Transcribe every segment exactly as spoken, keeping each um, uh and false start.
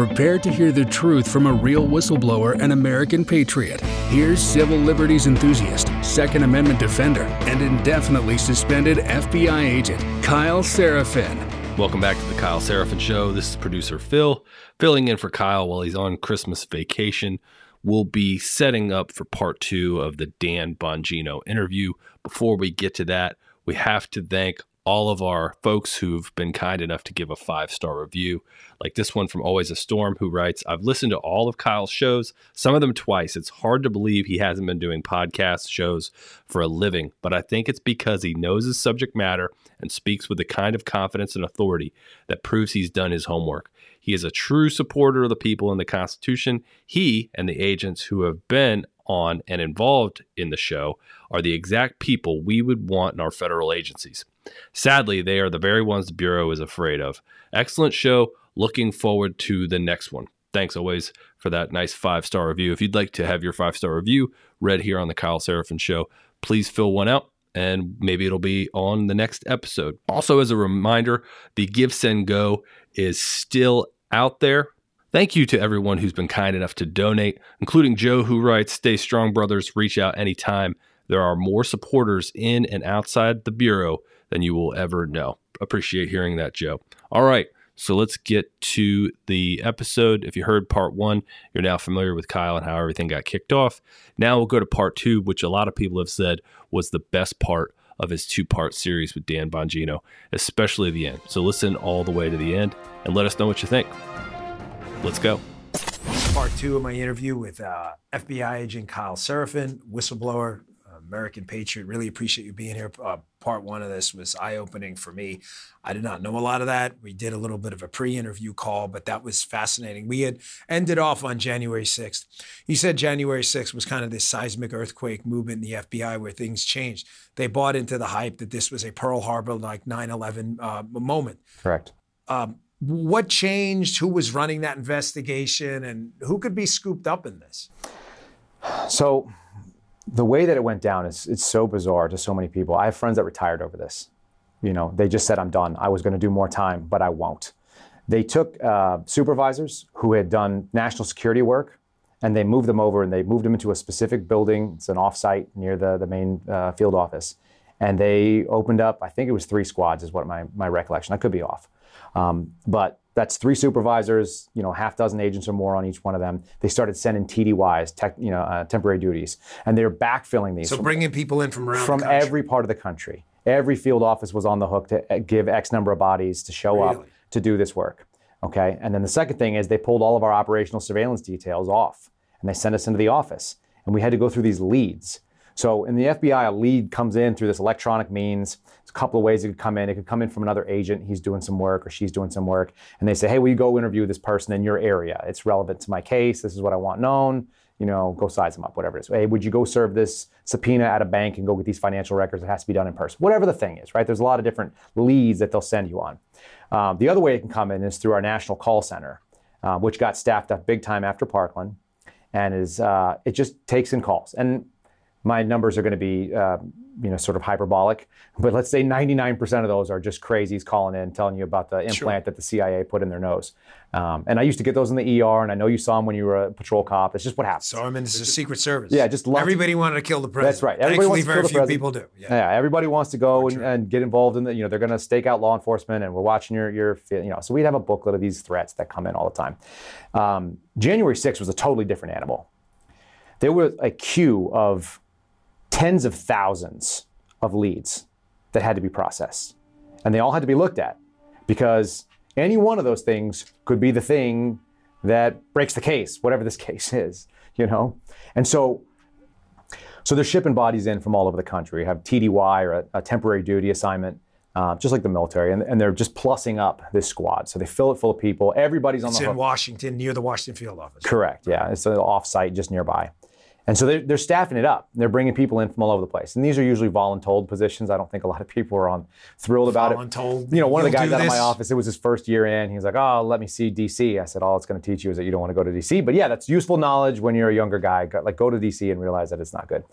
Prepare to hear the truth from a real whistleblower and American patriot. Here's civil liberties enthusiast, Second Amendment defender, and indefinitely suspended F B I agent, Kyle Seraphin. Welcome back to the Kyle Seraphin Show. This is producer Phil, filling in for Kyle while he's on Christmas vacation. We'll be setting up for part two of the Dan Bongino interview. Before we get to that, we have to thank all of our folks who've been kind enough to give a five-star review, like this one from Always a Storm, who writes, I've listened to all of Kyle's shows, some of them twice. It's hard to believe he hasn't been doing podcast shows for a living, but I think it's because he knows his subject matter and speaks with the kind of confidence and authority that proves he's done his homework. He is a true supporter of the people and the Constitution. He and the agents who have been on and involved in the show are the exact people we would want in our federal agencies. Sadly, they are the very ones the Bureau is afraid of. Excellent show. Looking forward to the next one. Thanks always for that nice five-star review. If you'd like to have your five-star review read here on the Kyle Seraphin Show, please fill one out and maybe it'll be on the next episode. Also, as a reminder, the Give, Send, Go is still out there. Thank you to everyone who's been kind enough to donate, including Joe, who writes, Stay strong, brothers. Reach out anytime. There are more supporters in and outside the Bureau than you will ever know. Appreciate hearing that, Joe. All right, so let's get to the episode. If you heard part one, you're now familiar with Kyle and how everything got kicked off. Now we'll go to part two, which a lot of people have said was the best part of his two-part series with Dan Bongino, especially the end. So listen all the way to the end and let us know what you think. Let's go. Part two of my interview with uh, F B I agent Kyle Seraphin, whistleblower, American patriot. Really appreciate you being here. Uh, part one of this was eye-opening for me. I did not know a lot of that. We did a little bit of a pre-interview call, but that was fascinating. We had ended off on January sixth. He said January sixth was kind of this seismic earthquake movement in the F B I where things changed. They bought into the hype that this was a Pearl Harbor, like nine eleven uh, moment. Correct. Um, what changed? Who was running that investigation? And who could be scooped up in this? So the way that it went down is it's so bizarre to so many people. I have friends that retired over this. You know, they just said, I'm done. I was going to do more time, but I won't. They took uh, supervisors who had done national security work, and they moved them over, and they moved them into a specific building. It's an offsite near the, the main uh, field office. And they opened up, I think it was three squads is what my, my recollection. I could be off. Um, but that's three supervisors, you know, half dozen agents or more on each one of them. They started sending T D Ys, tech, you know, uh, temporary duties, and they're backfilling these. So from, bringing people in from around from the country. Every part of the country. Every field office was on the hook to give X number of bodies to show really? up to do this work. Okay, and then the second thing is they pulled all of our operational surveillance details off, and they sent us into the office, and we had to go through these leads. So in the F B I, a lead comes in through this electronic means. There's a couple of ways it could come in. It could come in from another agent. He's doing some work or she's doing some work. And they say, hey, will you go interview this person in your area? It's relevant to my case. This is what I want known. You know, go size them up, whatever it is. Hey, would you go serve this subpoena at a bank and go get these financial records? It has to be done in person. Whatever the thing is, right? There's a lot of different leads that they'll send you on. Um, the other way it can come in is through our national call center, uh, which got staffed up big time after Parkland. And is uh, it just takes in calls. And my numbers are going to be, uh, you know, sort of hyperbolic, but let's say ninety-nine percent of those are just crazies calling in, telling you about the implant sure. that the C I A put in their nose. Um, and I used to get those in the E R, and I know you saw them when you were a patrol cop. It's just what happens. Saw them in the Secret Service. Yeah, just love everybody to, wanted to kill the president. That's right. Everybody Thankfully, wants to very kill the few people do. Yeah. yeah, everybody wants to go and, and get involved in the. You know, they're going to stake out law enforcement, and we're watching your your. You know, so we'd have a booklet of these threats that come in all the time. Um, January sixth was a totally different animal. There was a queue of tens of thousands of leads that had to be processed. And they all had to be looked at because any one of those things could be the thing that breaks the case, whatever this case is, you know? And so, so they're shipping bodies in from all over the country. You have T D Y or a, a temporary duty assignment, uh, just like the military, and, and they're just plussing up this squad. So they fill it full of people. Everybody's on the hook. It's in Washington, near the Washington Field Office. Correct, yeah. It's an offsite just nearby. And so they're, they're staffing it up. They're bringing people in from all over the place. And these are usually voluntold positions. I don't think a lot of people are on thrilled about voluntold, it. You know, one of the guys out of my office, it was his first year in. He was like, oh, let me see D C. I said, all it's going to teach you is that you don't want to go to D C. But yeah, that's useful knowledge when you're a younger guy. Like, go to D C and realize that it's not good.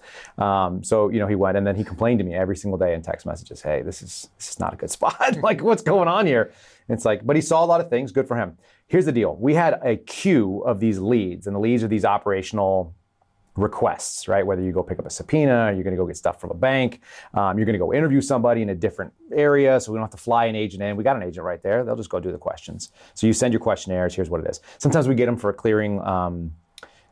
Um, so, you know, he went and then he complained to me every single day in text messages. Hey, this is, this is not a good spot. Like, what's going on here? And it's like, but he saw a lot of things. Good for him. Here's the deal. We had a queue of these leads, and the leads are these operational requests, right? Whether you go pick up a subpoena, you're going to go get stuff from a bank, um, you're going to go interview somebody in a different area, so we don't have to fly an agent in. We got an agent right there. They'll just go do the questions. So you send your questionnaires. Here's what it is. Sometimes we get them for clearing um,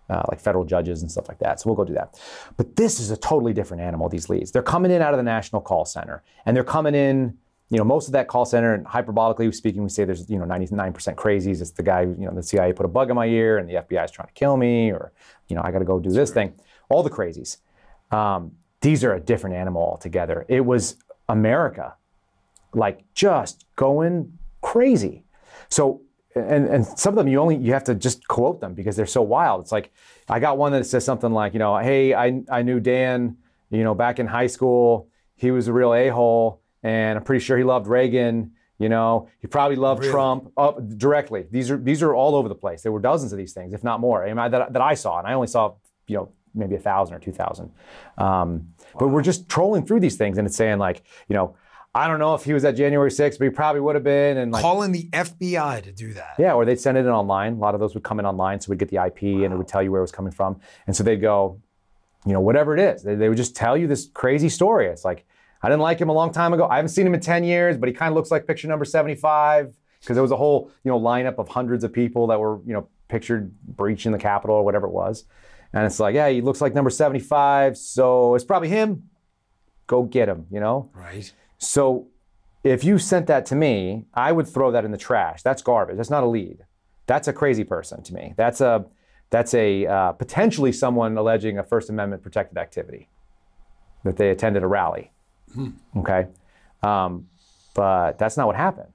uh, like federal judges and stuff like that. So we'll go do that. But this is a totally different animal, these leads. They're coming in out of the national call center, and they're coming in, you know, most of that call center, and hyperbolically speaking, we say there's, you know, ninety-nine percent crazies. It's the guy, who, you know, the C I A put a bug in my ear and the F B I is trying to kill me, or, you know, I got to go do this thing. All the crazies. Um, these are a different animal altogether. It was America, like, just going crazy. So, and and some of them you only, you have to just quote them because they're so wild. It's like, I got one that says something like, you know, hey, I I knew Dan, you know, back in high school. He was a real a-hole. And I'm pretty sure he loved Reagan, you know, he probably loved really? Trump oh, directly. These are these are all over the place. There were dozens of these things, if not more, I mean, that, that I saw. And I only saw, you know, maybe a thousand or two thousand. Um, wow. But we're just trolling through these things. And it's saying, like, you know, I don't know if he was at January sixth, but he probably would have been. And like, calling the F B I to do that. Yeah, or they'd send it in online. A lot of those would come in online. So we'd get the I P wow. and it would tell you where it was coming from. And so they'd go, you know, whatever it is, they, they would just tell you this crazy story. It's like, I didn't like him a long time ago. I haven't seen him in ten years, but he kind of looks like picture number seventy-five, because there was a whole, you know, lineup of hundreds of people that were, you know, pictured breaching the Capitol or whatever it was. And it's like, yeah, he looks like number seventy-five, so it's probably him. Go get him, you know? Right. So if you sent that to me, I would throw that in the trash. That's garbage. That's not a lead. That's a crazy person to me. That's a that's a uh, potentially someone alleging a First Amendment protected activity, that they attended a rally. Okay, um, but that's not what happened.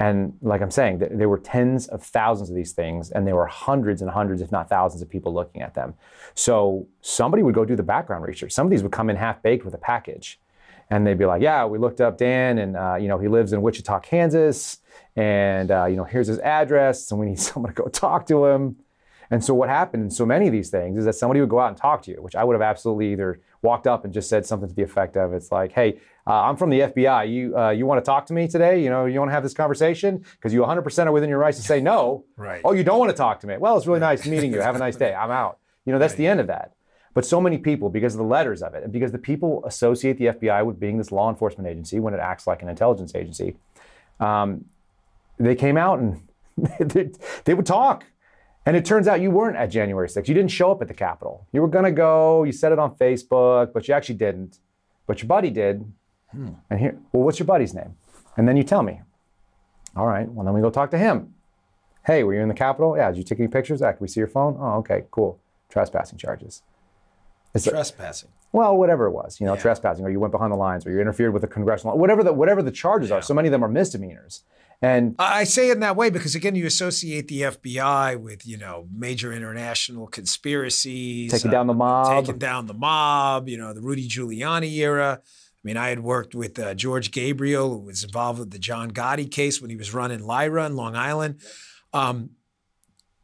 And like I'm saying, th- there were tens of thousands of these things, and there were hundreds and hundreds, if not thousands, of people looking at them. So somebody would go do the background research. Some of these would come in half-baked with a package, and they'd be like, yeah, we looked up Dan, and uh, you know, he lives in Wichita, Kansas, and uh, you know, here's his address, and we need someone to go talk to him. And so what happened in so many of these things is that somebody would go out and talk to you, which I would have absolutely either walked up and just said something to the effect of, it's like, hey, uh, I'm from the F B I. You uh, you want to talk to me today? You know, you want to have this conversation? Because you one hundred percent are within your rights to say no. Right. Oh, you don't want to talk to me. Well, it's really nice meeting you. Have a nice day. I'm out. You know, that's right. The end of that. But so many people, because of the letters of it, and because the people associate the F B I with being this law enforcement agency when it acts like an intelligence agency, um, they came out and they, they would talk. And it turns out you weren't at January sixth. You didn't show up at the Capitol. You were going to go. You said it on Facebook, but you actually didn't. But your buddy did. Hmm. And here, well, what's your buddy's name? And then you tell me. All right. Well, then we go talk to him. Hey, were you in the Capitol? Yeah. Did you take any pictures? Yeah, can we see your phone? Oh, okay, cool. Trespassing charges. It's trespassing. A, well, whatever it was, you know, yeah. trespassing, or you went behind the lines, or you interfered with a congressional, whatever the whatever the charges yeah. are. So many of them are misdemeanors. And I say it in that way because, again, you associate the F B I with, you know, major international conspiracies. Taking uh, down the mob. Taking down the mob, you know, the Rudy Giuliani era. I mean, I had worked with uh, George Gabriel, who was involved with the John Gotti case when he was running Lyra in Long Island. Um,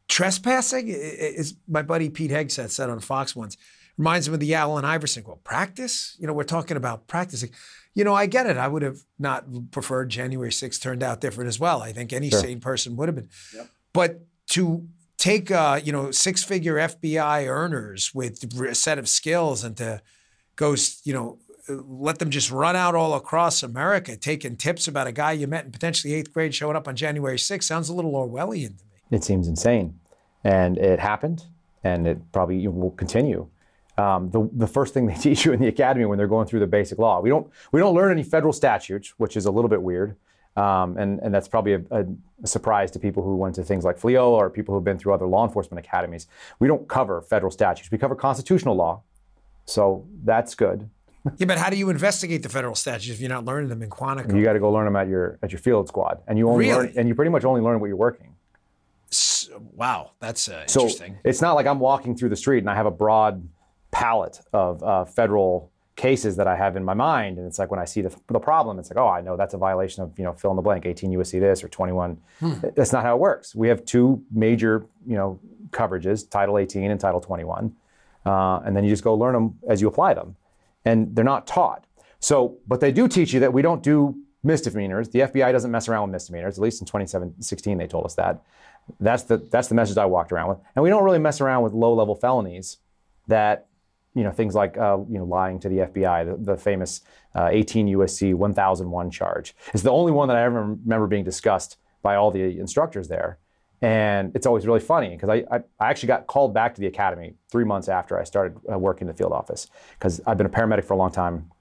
trespassing, is my buddy Pete Hegseth said on Fox once, reminds him of the Allen Iverson quote. Practice? You know, we're talking about practicing. You know, I get it. I would have not preferred January sixth turned out different as well. I think any sure. sane person would have been. Yep. But to take, uh, you know, six-figure F B I earners with a set of skills and to go, you know, let them just run out all across America taking tips about a guy you met in potentially eighth grade showing up on January sixth sounds a little Orwellian to me. It seems insane. And it happened, and it probably will continue. Um, the, the first thing they teach you in the academy when they're going through the basic law. We don't we don't learn any federal statutes, which is a little bit weird. Um, and, and that's probably a, a, a surprise to people who went to things like FLEO or people who've been through other law enforcement academies. We don't cover federal statutes. We cover constitutional law. So that's good. Yeah, but how do you investigate the federal statutes if you're not learning them in Quantico? You got to go learn them at your at your field squad. And you only really? learn, and you pretty much only learn what you're working. So, wow, that's uh, interesting. So it's not like I'm walking through the street and I have a broad palette of uh, federal cases that I have in my mind. And it's like when I see the, the problem, it's like, oh, I know that's a violation of, you know, fill in the blank, eighteen U S C this or twenty-one. Hmm. That's not how it works. We have two major, you know, coverages, Title eighteen and Title twenty-one. Uh, and then you just go learn them as you apply them. And they're not taught. So, but they do teach you that we don't do, misdemeanors. The F B I doesn't mess around with misdemeanors, at least in twenty sixteen they told us that. That's the, that's the message I walked around with. And we don't really mess around with low-level felonies that, you know, things like, uh, you know, lying to the F B I, the, the famous uh, eighteen U S C one thousand one charge. It's the only one that I ever remember being discussed by all the instructors there. And it's always really funny because I, I, I actually got called back to the academy three months after I started uh, working in the field office, because I've been a paramedic for a long time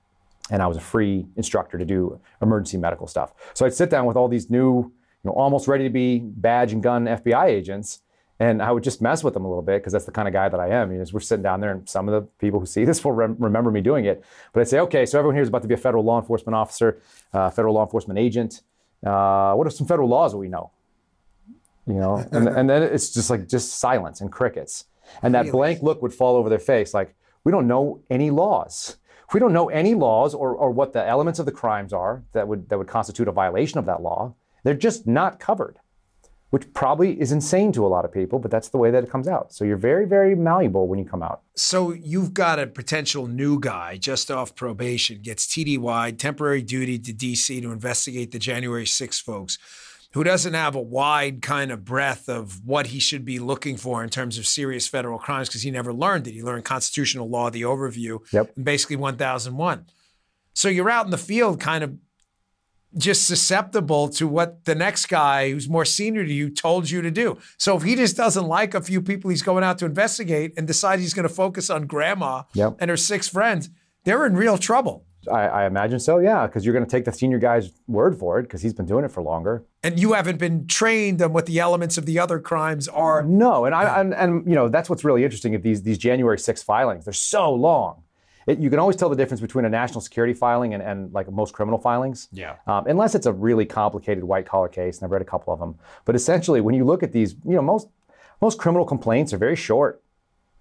and I was a free instructor to do emergency medical stuff. So I'd sit down with all these new, you know, almost ready to be badge and gun F B I agents, and I would just mess with them a little bit because that's the kind of guy that I am. You know, we're sitting down there and some of the people who see this will rem- remember me doing it. But I'd say, okay, so everyone here is about to be a federal law enforcement officer, uh, federal law enforcement agent. Uh, what are some federal laws that we know? You know, and, and then it's just like just silence and crickets. And that really? blank look would fall over their face like, we don't know any laws. We don't know any laws or, or what the elements of the crimes are that would that would constitute a violation of that law. They're just not covered, which probably is insane to a lot of people, but that's the way that it comes out. So you're very, very malleable when you come out. So you've got a potential new guy just off probation, gets T D Y, temporary duty to D C to investigate the January sixth folks, who doesn't have a wide kind of breadth of what he should be looking for in terms of serious federal crimes, because he never learned it. He learned constitutional law, the overview, yep. and basically one thousand one. So you're out in the field kind of just susceptible to what the next guy who's more senior to you told you to do. So if he just doesn't like a few people he's going out to investigate and decides he's going to focus on grandma yep. and her six friends, they're in real trouble. I, I imagine so, yeah, because you're going to take the senior guy's word for it because he's been doing it for longer. And you haven't been trained on what the elements of the other crimes are. No, and I and, and you know that's what's really interesting of these these January sixth filings. They're so long. It, you can always tell the difference between a national security filing and, and like most criminal filings. Yeah. Um, unless it's a really complicated white collar case, and I've read a couple of them. But essentially, when you look at these, you know, most most criminal complaints are very short.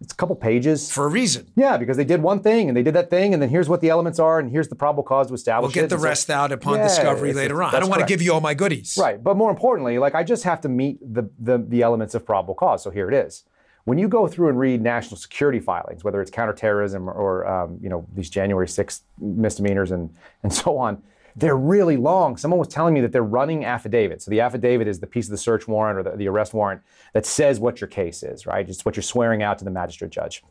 It's a couple pages. For a reason. Yeah, because they did one thing and they did that thing and then here's what the elements are and here's the probable cause to establish it. We'll get the rest out upon discovery later on. I don't want to give you all my goodies. Right, but more importantly, like I just have to meet the, the, the elements of probable cause, so here it is. When you go through and read national security filings, whether it's counterterrorism or um, you know these January sixth misdemeanors and, and so on, they're really long. Someone was telling me that they're running affidavits. So the affidavit is the piece of the search warrant or the, the arrest warrant that says what your case is, right? It's what you're swearing out to the magistrate judge.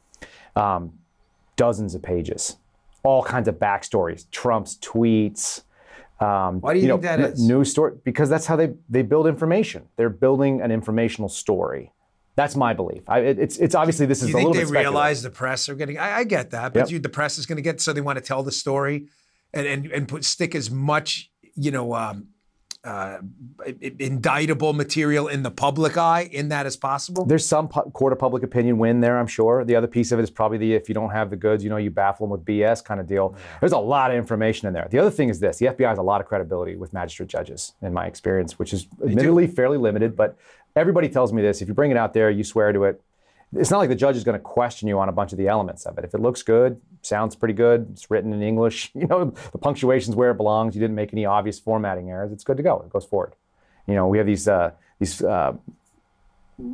Um, dozens of pages, all kinds of backstories, Trump's tweets. Um, Why do you, you know, think that n- is? News story, because that's how they, they build information. They're building an informational story. That's my belief. I, it's it's obviously this is you a little bit speculative. You think they realize the press are getting, I, I get that, but yep. you, the press is going to get, so they want to tell the story. And and and put, stick as much, you know, um, uh, indictable material in the public eye in that as possible. There's some pu- court of public opinion win there, I'm sure. The other piece of it is probably the if you don't have the goods, you know, you baffle them with B S kind of deal. Yeah. There's a lot of information in there. The other thing is this: the F B I has a lot of credibility with magistrate judges, in my experience, which is admittedly fairly limited. But everybody tells me this: if you bring it out there, you swear to it. It's not like the judge is going to question you on a bunch of the elements of it. If it looks good, sounds pretty good, it's written in English, you know, the punctuation's where it belongs, you didn't make any obvious formatting errors, it's good to go. It goes forward. You know, we have these uh, these uh,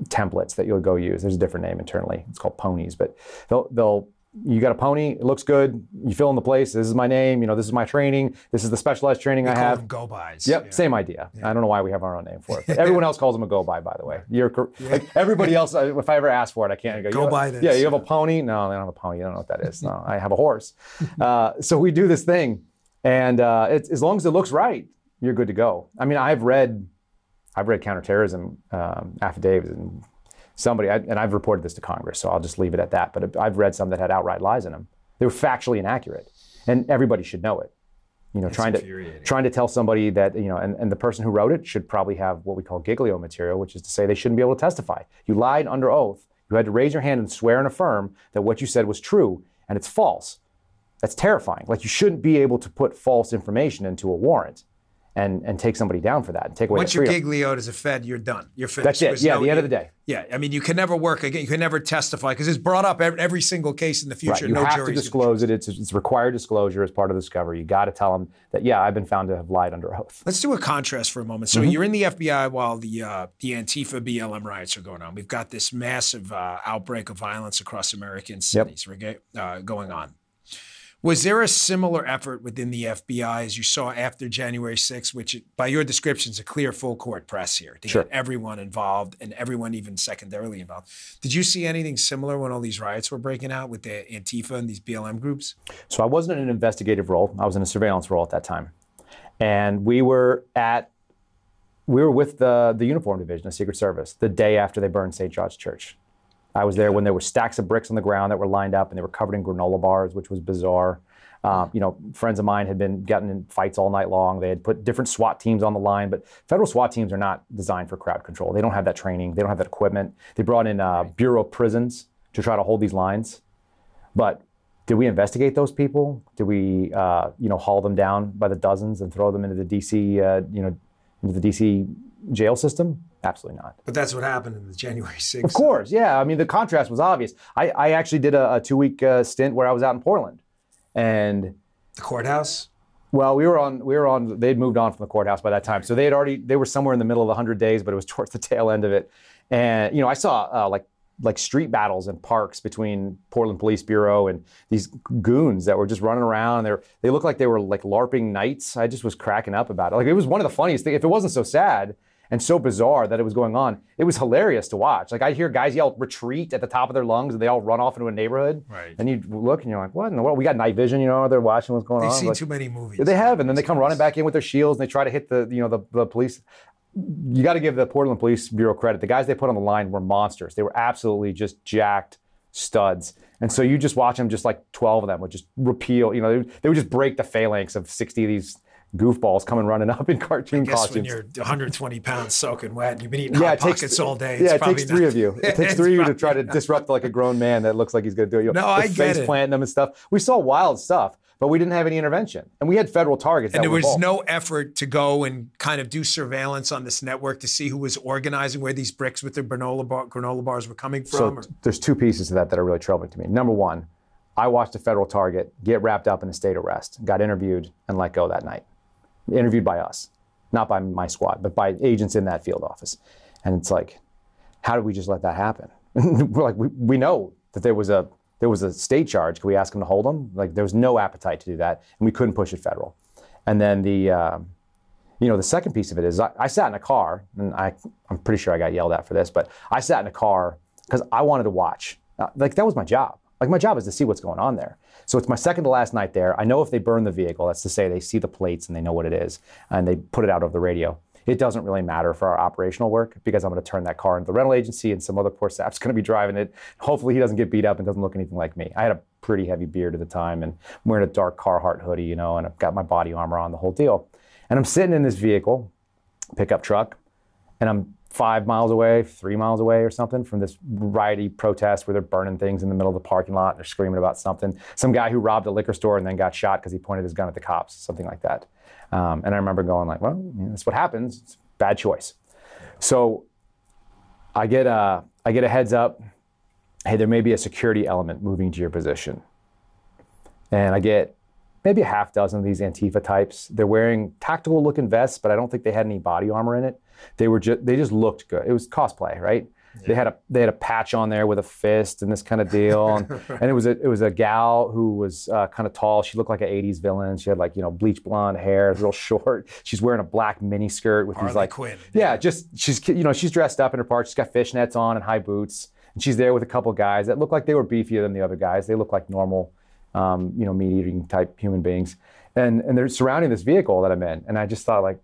templates that you'll go use. There's a different name internally. It's called ponies, but they'll they'll you got a pony, it looks good, you fill in the place, this is my name, you know, this is my training, this is the specialized training we I call have. Them go-bys. Yep, yeah. Same idea. Yeah. I don't know why we have our own name for it. But everyone else calls them a go-by, by the way. You're yeah. like, everybody else, if I ever ask for it, I can't go. Go-by this. Yeah, you have a pony? No, they don't have a pony. You don't know what that is. No, I have a horse. Uh, so we do this thing, and uh, it's, as long as it looks right, you're good to go. I mean, I've read, I've read counterterrorism um, affidavits and somebody, and I've reported this to Congress, so I'll just leave it at that, but I've read some that had outright lies in them. They were factually inaccurate, and everybody should know it. You know, it's trying to trying to tell somebody that, you know, and, and the person who wrote it should probably have what we call Giglio material, which is to say they shouldn't be able to testify. You lied under oath. You had to raise your hand and swear and affirm that what you said was true, and it's false. That's terrifying. Like, you shouldn't be able to put false information into a warrant. And, and take somebody down for that and take away Once your Giglioed as a Fed, you're done. You're finished. That's it. Yeah, no, the end you, of the day. Yeah, I mean, you can never work again. You can never testify because it's brought up every, every single case in the future. Right. You no have to disclose it. It's, it's required disclosure as part of the discovery. You got to tell them that, yeah, I've been found to have lied under oath. Let's do a contrast for a moment. So mm-hmm. you're in the F B I while the uh, the Antifa B L M riots are going on. We've got this massive uh, outbreak of violence across American cities yep. uh, going on. Was there a similar effort within the F B I as you saw after January sixth, which by your description is a clear full court press here to sure. get everyone involved and everyone even secondarily involved? Did you see anything similar when all these riots were breaking out with the Antifa and these B L M groups? So I wasn't in an investigative role. I was in a surveillance role at that time. And we were at, we were with the, the uniform division of Secret Service the day after they burned Saint John's Church. I was there when there were stacks of bricks on the ground that were lined up and they were covered in granola bars, which was bizarre. Um, you know, friends of mine had been getting in fights all night long. They had put different SWAT teams on the line, but federal SWAT teams are not designed for crowd control. They don't have that training. They don't have that equipment. They brought in uh, Bureau of Prisons to try to hold these lines. But did we investigate those people? Did we, uh, you know, haul them down by the dozens and throw them into the D C, uh, you know, into the D C jail system? Absolutely not. But that's what happened in the January sixth. Of course, yeah. I mean, the contrast was obvious. I, I actually did a, a two-week uh, stint where I was out in Portland, and the courthouse. Well, we were on. We were on. They'd moved on from the courthouse by that time, so they had already. They were somewhere in the middle of the hundred days, but it was towards the tail end of it. And you know, I saw uh, like like street battles in parks between Portland Police Bureau and these goons that were just running around. They were, they looked like they were like LARPing knights. I just was cracking up about it. Like it was one of the funniest things. If it wasn't so sad and so bizarre that it was going on, it was hilarious to watch. Like I hear guys yell retreat at the top of their lungs and they all run off into a neighborhood. Right. And you look and you're like, what in the world? We got night vision, you know, they're watching what's going on. They've seen too many movies. They have, and then they come running back in with their shields and they try to hit the, you know, the, the police. You gotta give the Portland Police Bureau credit. The guys they put on the line were monsters. They were absolutely just jacked studs. And so you just watch them, just like twelve of them would just repeal, you know, they, they would just break the phalanx of sixty of these goofballs coming running up in cartoon I guess costumes. When you're one hundred twenty pounds soaking wet and you've been eating yeah, hot pockets th- all day. It's yeah, it takes not- three of you. It takes three of you to try to disrupt like a grown man that looks like he's going to do it. You know, no, I get it. Face planting them and stuff. We saw wild stuff, but we didn't have any intervention. And we had federal targets. And there was no effort to go and kind of do surveillance on this network to see who was organizing, where these bricks with their granola, bar- granola bars were coming from? So or- there's two pieces to that that are really troubling to me. Number one, I watched a federal target get wrapped up in a state arrest, got interviewed and let go that night. Interviewed by us, not by my squad, but by agents in that field office. And it's like, how did we just let that happen? We're like, we, we know that there was a there was a state charge. Could we ask them to hold them? Like, there was no appetite to do that, and we couldn't push it federal. And then the, um, you know, the second piece of it is I, I sat in a car, and I I'm pretty sure I got yelled at for this, but I sat in a car because I wanted to watch. Uh, like that was my job. Like my job is to see what's going on there. So it's my second to last night there. I know if they burn the vehicle, that's to say they see the plates and they know what it is and they put it out over the radio. It doesn't really matter for our operational work because I'm gonna turn that car into the rental agency and some other poor sap's gonna be driving it. Hopefully he doesn't get beat up and doesn't look anything like me. I had a pretty heavy beard at the time and I'm wearing a dark Carhartt hoodie, you know, and I've got my body armor on, the whole deal. And I'm sitting in this vehicle, pickup truck, and I'm five miles away, three miles away or something from this riotous protest where they're burning things in the middle of the parking lot and they're screaming about something. Some guy who robbed a liquor store and then got shot because he pointed his gun at the cops, something like that. Um, and I remember going like, well, you know, that's what happens. It's a bad choice. So I get, a, I get a heads up. Hey, there may be a security element moving to your position. And I get maybe a half dozen of these Antifa types. They're wearing tactical looking vests, but I don't think they had any body armor in it. They were just, they just looked good. It was cosplay, right? Yeah. They had a, they had a patch on there with a fist and this kind of deal. And, right. and it was a, it was a gal who was uh, kind of tall. She looked like an eighties villain. She had like, you know, bleach blonde hair, real short. She's wearing a black mini skirt with Harley these like, Quinn, yeah, yeah, just, she's, you know, she's dressed up in her part. She's got fishnets on and high boots. And she's there with a couple guys that look like they were beefier than the other guys. They look like normal, um, you know, meat eating type human beings. And, and they're surrounding this vehicle that I'm in. And I just thought like,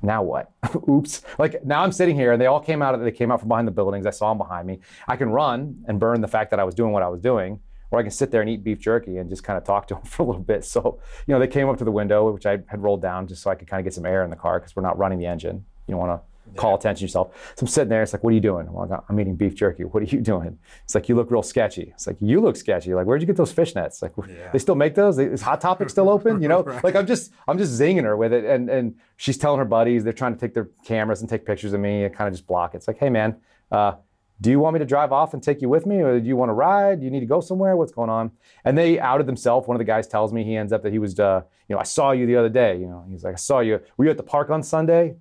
now what? Oops. Like now I'm sitting here and they all came out of, they came out from behind the buildings. I saw them behind me. I can run and burn the fact that I was doing what I was doing, or I can sit there and eat beef jerky and just kind of talk to them for a little bit. So, you know, they came up to the window, which I had rolled down just so I could kind of get some air in the car because we're not running the engine. You don't want to yeah. call attention to yourself. So I'm sitting there. It's like, what are you doing? Well, I'm eating beef jerky. What are you doing? It's like, you look real sketchy. It's like, you look sketchy. Like, where'd you get those fishnets? Like, yeah. they still make those? Is Hot Topic still open? You know, right. like I'm just, I'm just zinging her with it. And and she's telling her buddies, they're trying to take their cameras and take pictures of me and kind of just block it. It's like, hey man, uh, do you want me to drive off and take you with me? Or do you want to ride? Do you need to go somewhere? What's going on? And they outed themselves. One of the guys tells me he ends up that he was, uh, you know, I saw you the other day. You know, he's like, I saw you. Were you at the park on Sunday?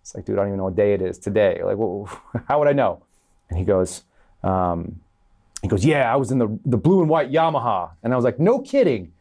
It's like, dude, I don't even know what day it is today. Like, well, how would I know? And he goes, um, he goes, yeah, I was in the, the blue and white Yamaha. And I was like, no kidding.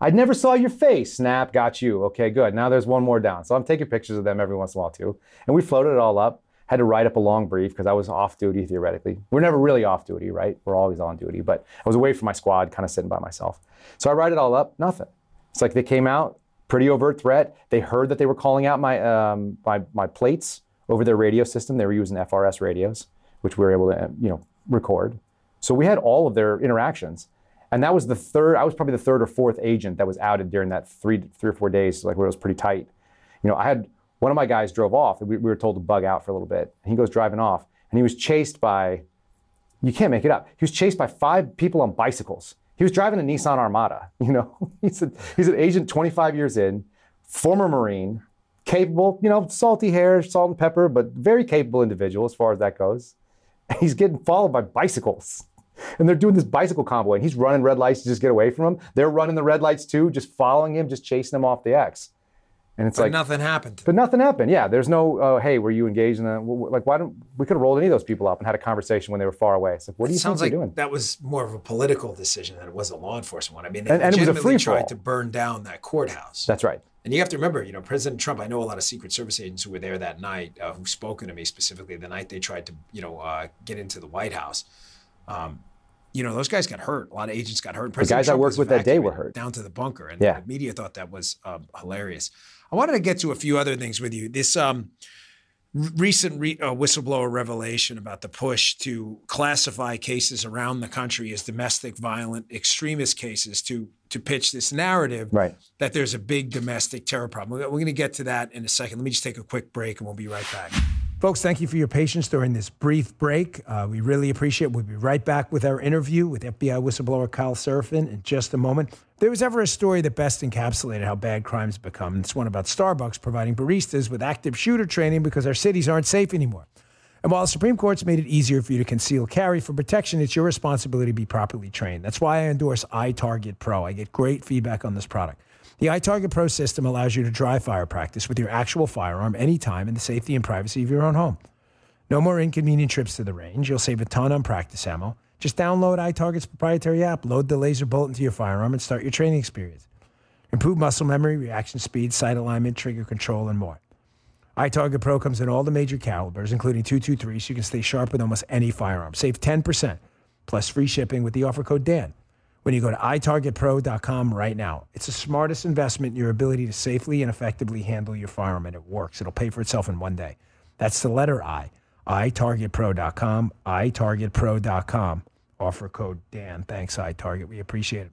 I never saw your face. Snap, got you. Okay, good. Now there's one more down. So I'm taking pictures of them every once in a while too. And we floated it all up. Had to write up a long brief because I was off duty theoretically. We're never really off duty, right? We're always on duty, but I was away from my squad, kind of sitting by myself. So I write it all up, nothing. It's like they came out, pretty overt threat. They heard that they were calling out my, um, my, my plates over their radio system. They were using F R S radios, which we were able to, you know, record. So we had all of their interactions. And that was the third, I was probably the third or fourth agent that was outed during that three, three or four days, like where it was pretty tight. You know, I had, one of my guys drove off, and we, we were told to bug out for a little bit. And he goes driving off, and he was chased by, you can't make it up, he was chased by five people on bicycles. He was driving a Nissan Armada, you know? he's, a, he's an agent twenty-five years in, former Marine, capable, you know, salty hair, salt and pepper, but very capable individual as far as that goes. And he's getting followed by bicycles. And they're doing this bicycle convoy, and he's running red lights to just get away from him. They're running the red lights too, just following him, just chasing him off the X. And it's but like nothing happened. But nothing happened. Yeah, there's no. Uh, hey, were you engaged in a, like? Why don't we could have rolled any of those people up and had a conversation when they were far away? It's like, what do you think like you're doing? That was more of a political decision than it was a law enforcement one. I mean, they and, and it was a free tried to burn down that courthouse. That's right. And you have to remember, you know, President Trump. I know a lot of Secret Service agents who were there that night, uh, who've spoken to me specifically the night they tried to, you know, uh, get into the White House. Um, You know, those guys got hurt. A lot of agents got hurt. President the guys Trump I worked with that day were hurt. Down to the bunker. And yeah. The media thought that was um, hilarious. I wanted to get to a few other things with you. This um, recent re uh, whistleblower revelation about the push to classify cases around the country as domestic violent extremist cases to to pitch this narrative right. that there's a big domestic terror problem. We're going to get to that in a second. Let me just take a quick break and we'll be right back. Folks, thank you for your patience during this brief break. Uh, we really appreciate it. We'll be right back with our interview with F B I whistleblower Kyle Seraphin in just a moment. If there was ever a story that best encapsulated how bad crimes become, it's one about Starbucks providing baristas with active shooter training because our cities aren't safe anymore. And while the Supreme Court's made it easier for you to conceal carry for protection, it's your responsibility to be properly trained. That's why I endorse iTarget Pro. I get great feedback on this product. The iTarget Pro system allows you to dry fire practice with your actual firearm anytime in the safety and privacy of your own home. No more inconvenient trips to the range. You'll save a ton on practice ammo. Just download iTarget's proprietary app, load the laser bolt into your firearm, and start your training experience. Improve muscle memory, reaction speed, sight alignment, trigger control, and more. iTarget Pro comes in all the major calibers, including two twenty-three, so you can stay sharp with almost any firearm. Save ten percent, plus free shipping with the offer code D A N. When you go to i target pro dot com right now, it's the smartest investment in your ability to safely and effectively handle your firearm, and it works. It'll pay for itself in one day. That's the letter I. i target pro dot com, i target pro dot com. Offer code D A N. Thanks, iTarget. We appreciate it.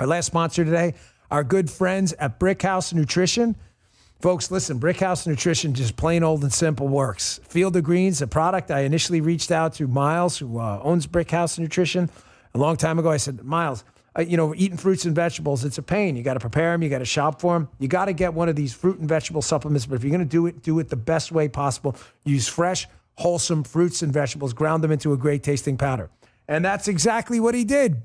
Our last sponsor today, our good friends at Brickhouse Nutrition. Folks, listen, Brickhouse Nutrition just plain old and simple works. Field of Greens, a product I initially reached out to Miles, who uh, owns Brickhouse Nutrition. A long time ago, I said, Miles, uh, you know, eating fruits and vegetables, it's a pain. You got to prepare them. You got to shop for them. You got to get one of these fruit and vegetable supplements. But if you're going to do it, do it the best way possible. Use fresh, wholesome fruits and vegetables. Ground them into a great tasting powder. And that's exactly what he did.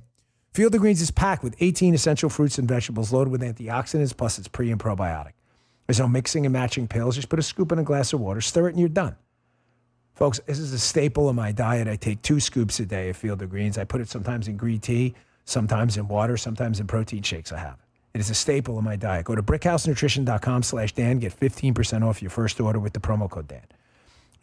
Field of Greens is packed with eighteen essential fruits and vegetables loaded with antioxidants, plus it's pre and probiotic. There's no mixing and matching pills. Just put a scoop in a glass of water, stir it, and you're done. Folks, this is a staple of my diet. I take two scoops a day of Field of Greens. I put it sometimes in green tea, sometimes in water, sometimes in protein shakes I have. It is a staple of my diet. Go to brickhouse nutrition dot com slash Dan. Get fifteen percent off your first order with the promo code Dan.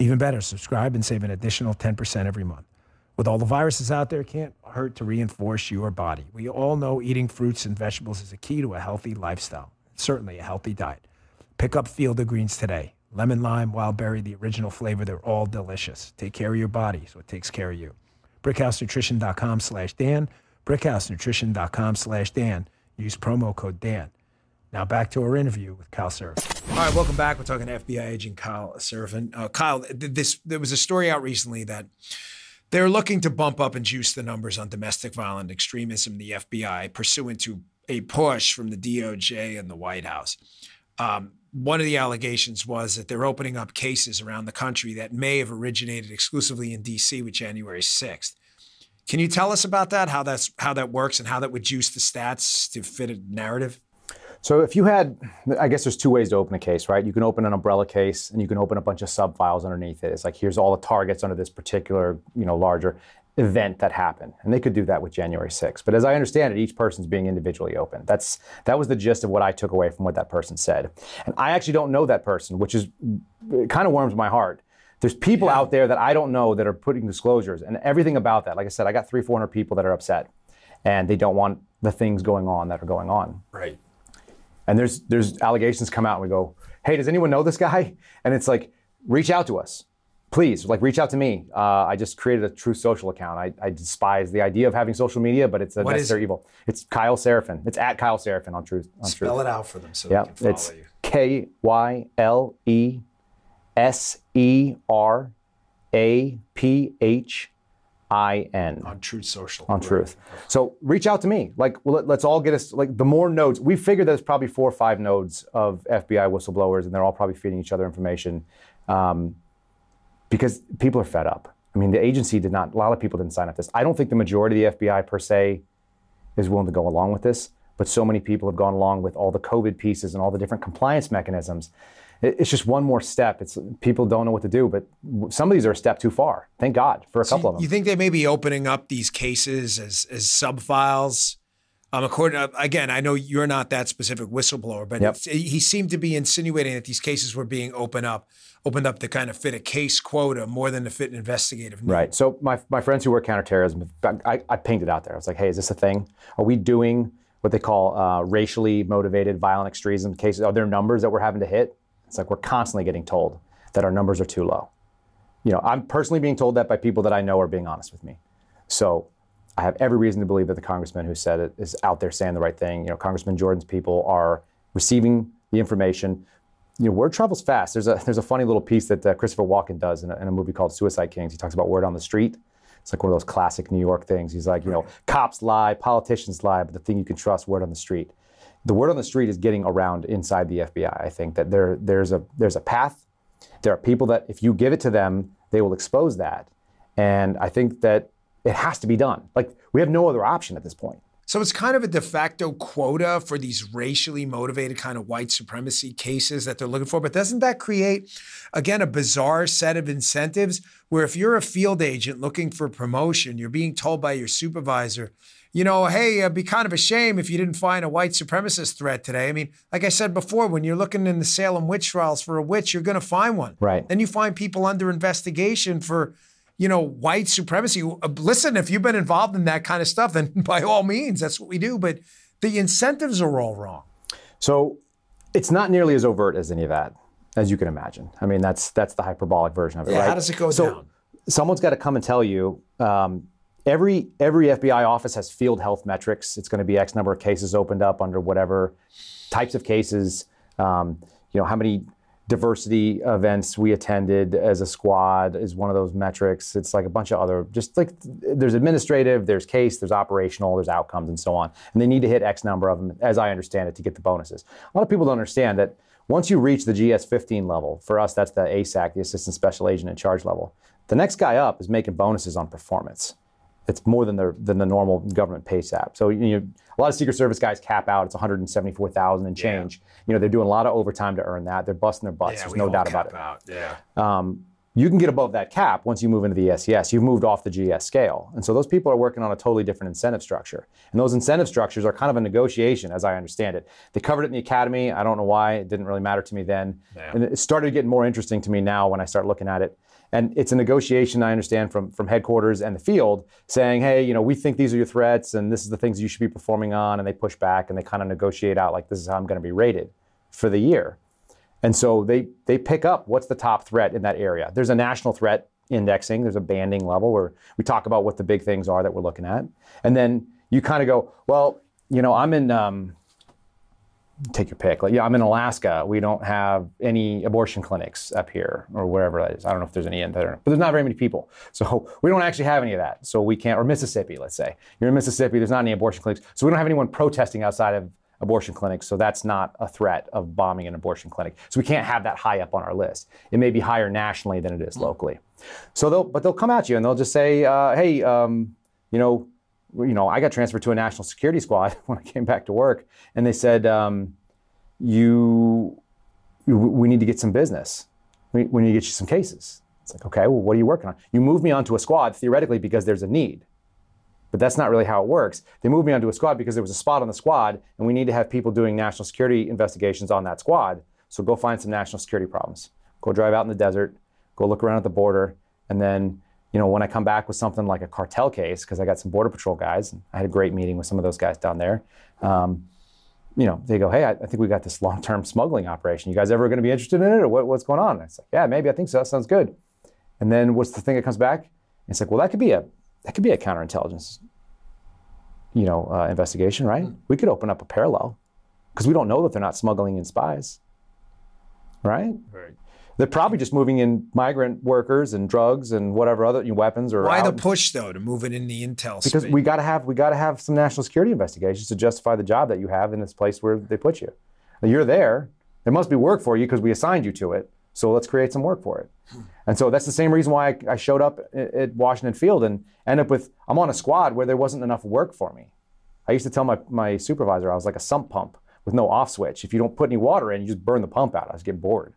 Even better, subscribe and save an additional ten percent every month. With all the viruses out there, it can't hurt to reinforce your body. We all know eating fruits and vegetables is a key to a healthy lifestyle, certainly a healthy diet. Pick up Field of Greens today. Lemon, lime, wild berry, the original flavor, they're all delicious. Take care of your body, so it takes care of you. brickhouse nutrition dot com slash Dan. brickhouse nutrition dot com slash Dan. Use promo code Dan. Now back to our interview with Kyle Seraphin. All right, welcome back. We're talking to F B I agent Kyle Seraphin. Uh, Kyle, this, there was a story out recently that they're looking to bump up and juice the numbers on domestic violent extremism, the F B I, pursuant to a push from the D O J and the White House. Um, One of the allegations was that they're opening up cases around the country that may have originated exclusively in D C with January sixth. Can you tell us about that, how that's how that works and how that would juice the stats to fit a narrative? So if you had, I guess there's two ways to open a case, right? You can open an umbrella case and you can open a bunch of sub files underneath it. It's like, here's all the targets under this particular, you know, larger event that happened. And they could do that with January sixth. But as I understand it, each person's being individually open. That's, that was the gist of what I took away from what that person said. And I actually don't know that person, which is, it kind of warms my heart. There's people yeah. out there that I don't know that are putting disclosures and everything about that. Like I said, I got three, four hundred people that are upset and they don't want the things going on that are going on. Right. And there's there's allegations come out and we go, hey, does anyone know this guy? And it's like, reach out to us, please. Like, reach out to me. Uh, I just created a Truth Social account. I, I despise the idea of having social media, but it's a what necessary is- evil. It's Kyle Seraphin. It's at Kyle Seraphin on Truth. On Spell Truth. It out for them so yeah, they can follow it's you. K Y L E S E R A P H I N On Truth Social. On right. Truth. So reach out to me. Like, well, let's all get us, like, the more nodes. We figured there's probably four or five nodes of F B I whistleblowers, and they're all probably feeding each other information um, because people are fed up. I mean, the agency did not, a lot of people didn't sign up this. I don't think the majority of the F B I per se is willing to go along with this, but so many people have gone along with all the COVID pieces and all the different compliance mechanisms. It's just one more step. It's people don't know what to do, but some of these are a step too far. Thank God for a couple so of them. You think they may be opening up these cases as as subfiles? Um, according to, again, I know you're not that specific whistleblower, but yep. he seemed to be insinuating that these cases were being opened up, opened up to kind of fit a case quota more than to fit an investigative need. Right. So my my friends who work counterterrorism, I, I pinged it out there. I was like, hey, is this a thing? Are we doing what they call uh, racially motivated violent extremism cases? Are there numbers that we're having to hit? It's like we're constantly getting told that our numbers are too low. You know, I'm personally being told that by people that I know are being honest with me. So I have every reason to believe that the congressman who said it is out there saying the right thing. You know, Congressman Jordan's people are receiving the information. You know, word travels fast. There's a there's a funny little piece that uh, Christopher Walken does in a, in a movie called Suicide Kings. He talks about word on the street. It's like one of those classic New York things. He's like, you know, cops lie, politicians lie, but the thing you can trust, word on the street. The word on the street is getting around inside the F B I. I think that there, there's a there's a path. There are people that if you give it to them, they will expose that. And I think that it has to be done. Like, we have no other option at this point. So it's kind of a de facto quota for these racially motivated kind of white supremacy cases that they're looking for. But doesn't that create, again, a bizarre set of incentives where if you're a field agent looking for promotion, you're being told by your supervisor, you know, hey, it'd be kind of a shame if you didn't find a white supremacist threat today. I mean, like I said before, when you're looking in the Salem witch trials for a witch, you're going to find one. Right. Then you find people under investigation for, you know, white supremacy. Listen, if you've been involved in that kind of stuff, then by all means, that's what we do. But the incentives are all wrong. So it's not nearly as overt as any of that, as you can imagine. I mean, that's that's the hyperbolic version of it, yeah, right? How does it go so down? Someone's got to come and tell you, um, Every every F B I office has field health metrics. It's going to be X number of cases opened up under whatever types of cases, um, you know, how many diversity events we attended as a squad is one of those metrics. It's like a bunch of other, just like there's administrative, there's case, there's operational, there's outcomes and so on. And they need to hit X number of them, as I understand it, to get the bonuses. A lot of people don't understand that once you reach the G S fifteen level, for us, that's the A S A C, the Assistant Special Agent in Charge level. The next guy up is making bonuses on performance. It's more than the than the normal government pay sap. So, you know, a lot of Secret Service guys cap out. It's one hundred seventy-four thousand and change. Yeah. You know, they're doing a lot of overtime to earn that. They're busting their butts. Yeah, There's no doubt about it. Out. Yeah. Um, you can get above that cap once you move into the S E S. You've moved off the G S scale. And so those people are working on a totally different incentive structure. And those incentive structures are kind of a negotiation, as I understand it. They covered it in the academy. I don't know why. It didn't really matter to me then. Yeah. And it started getting more interesting to me now when I start looking at it. And it's a negotiation, I understand, from, from headquarters and the field saying, hey, you know, we think these are your threats and this is the things you should be performing on. And they push back and they kind of negotiate out, like, this is how I'm going to be rated for the year. And so they they pick up what's the top threat in that area. There's a national threat indexing. There's a banding level where we talk about what the big things are that we're looking at. And then you kind of go, well, you know, I'm in... Um, Take your pick. Like, yeah, I'm in Alaska. We don't have any abortion clinics up here or wherever that is. I don't know if there's any in there, but there's not very many people. So we don't actually have any of that. So we can't, or Mississippi, let's say. You're in Mississippi, there's not any abortion clinics. So we don't have anyone protesting outside of abortion clinics. So that's not a threat of bombing an abortion clinic. So we can't have that high up on our list. It may be higher nationally than it is locally. So they'll, but they'll come at you and they'll just say, uh, hey, um, you know, You know, I got transferred to a national security squad when I came back to work. And they said, um, you, you we need to get some business. We, we need to get you some cases. It's like, okay, well, what are you working on? You move me onto a squad theoretically because there's a need, but that's not really how it works. They moved me onto a squad because there was a spot on the squad and we need to have people doing national security investigations on that squad. So go find some national security problems. Go drive out in the desert, go look around at the border. And then, you know, when I come back with something like a cartel case, because I got some border patrol guys, and I had a great meeting with some of those guys down there. Um, you know, they go, hey, I, I think we got this long-term smuggling operation. You guys ever going to be interested in it or what, what's going on? And I was like, yeah, maybe, I think so, that sounds good. And then what's the thing that comes back? And it's like, well, that could be a, that could be a counterintelligence, you know, uh, investigation, right? We could open up a parallel because we don't know that they're not smuggling in spies, right? Right. They're probably just moving in migrant workers and drugs and whatever other, you know, weapons or. Why out. The push though to move it in the intel? Because speed? we got to have we got to have some national security investigations to justify the job that you have in this place where they put you. Now, you're there. There must be work for you because we assigned you to it. So let's create some work for it. Hmm. And so that's the same reason why I, I showed up at, at Washington Field and end up with I'm on a squad where there wasn't enough work for me. I used to tell my my supervisor I was like a sump pump with no off switch. If you don't put any water in, you just burn the pump out. I was getting bored.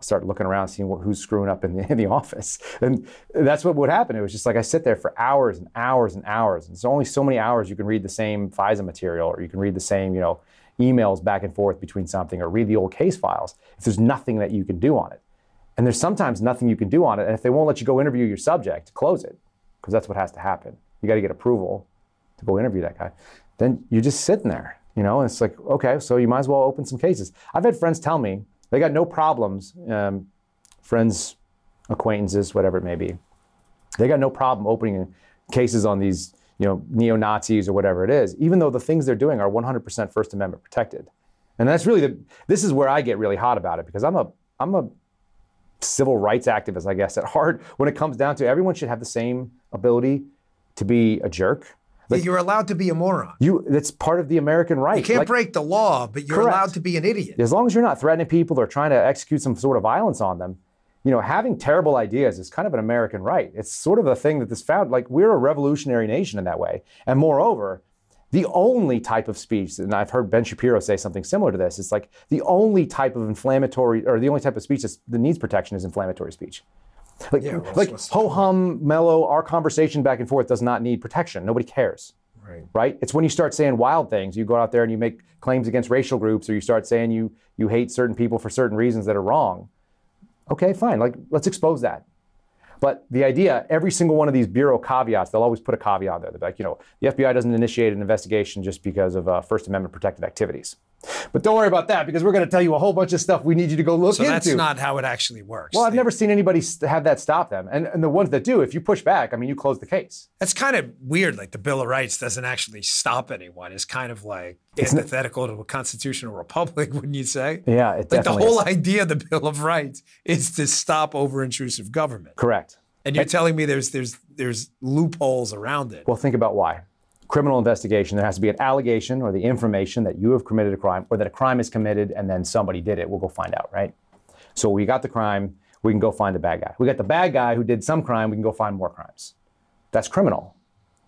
I started looking around, seeing what, who's screwing up in the, in the office. And that's what would happen. It was just like I sit there for hours and hours and hours. And it's only so many hours you can read the same FISA material or you can read the same, you know, emails back and forth between something or read the old case files if there's nothing that you can do on it. And there's sometimes nothing you can do on it. And if they won't let you go interview your subject, close it because that's what has to happen. You got to get approval to go interview that guy. Then you're just sitting there, you know, and it's like, okay, so you might as well open some cases. I've had friends tell me, they got no problems, um, friends, acquaintances, whatever it may be. They got no problem opening cases on these, you know, neo-Nazis or whatever it is, even though the things they're doing are one hundred percent First Amendment protected. And that's really the, this is where I get really hot about it because I'm a, I'm a civil rights activist, I guess, at heart. When it comes down to everyone should have the same ability to be a jerk. Like, you're allowed to be a moron. You, that's part of the American right. You can't like, break the law, but you're correct. allowed to be an idiot. As long as you're not threatening people or trying to execute some sort of violence on them, you know, having terrible ideas is kind of an American right. It's sort of a thing that this found, like we're a revolutionary nation in that way. And moreover, the only type of speech, and I've heard Ben Shapiro say something similar to this, it's like the only type of inflammatory, or the only type of speech that's, that needs protection is inflammatory speech. Like, yeah, well, like ho-hum, mellow, our conversation back and forth does not need protection. Nobody cares, right. right? It's when you start saying wild things, you go out there and you make claims against racial groups, or you start saying you you hate certain people for certain reasons that are wrong. Okay, fine, like let's expose that. But the idea, every single one of these bureau caveats, they'll always put a caveat there. They're like, you know, the F B I doesn't initiate an investigation just because of uh, First Amendment protected activities. But don't worry about that because we're going to tell you a whole bunch of stuff we need you to go look into. So that's not how it actually works. Well, I've never seen anybody have that stop them. And, and the ones that do, if you push back, I mean, you close the case. That's kind of weird. Like the Bill of Rights doesn't actually stop anyone. It's kind of like antithetical to a constitutional republic, wouldn't you say? Yeah, it definitely is. Like the whole idea of the Bill of Rights is to stop over-intrusive government. Correct. And you're telling me there's there's there's loopholes around it. Well, think about why. Criminal investigation, there has to be an allegation or the information that you have committed a crime or that a crime is committed and then somebody did it. We'll go find out, right? So we got the crime, we can go find the bad guy. We got the bad guy who did some crime, we can go find more crimes. That's criminal.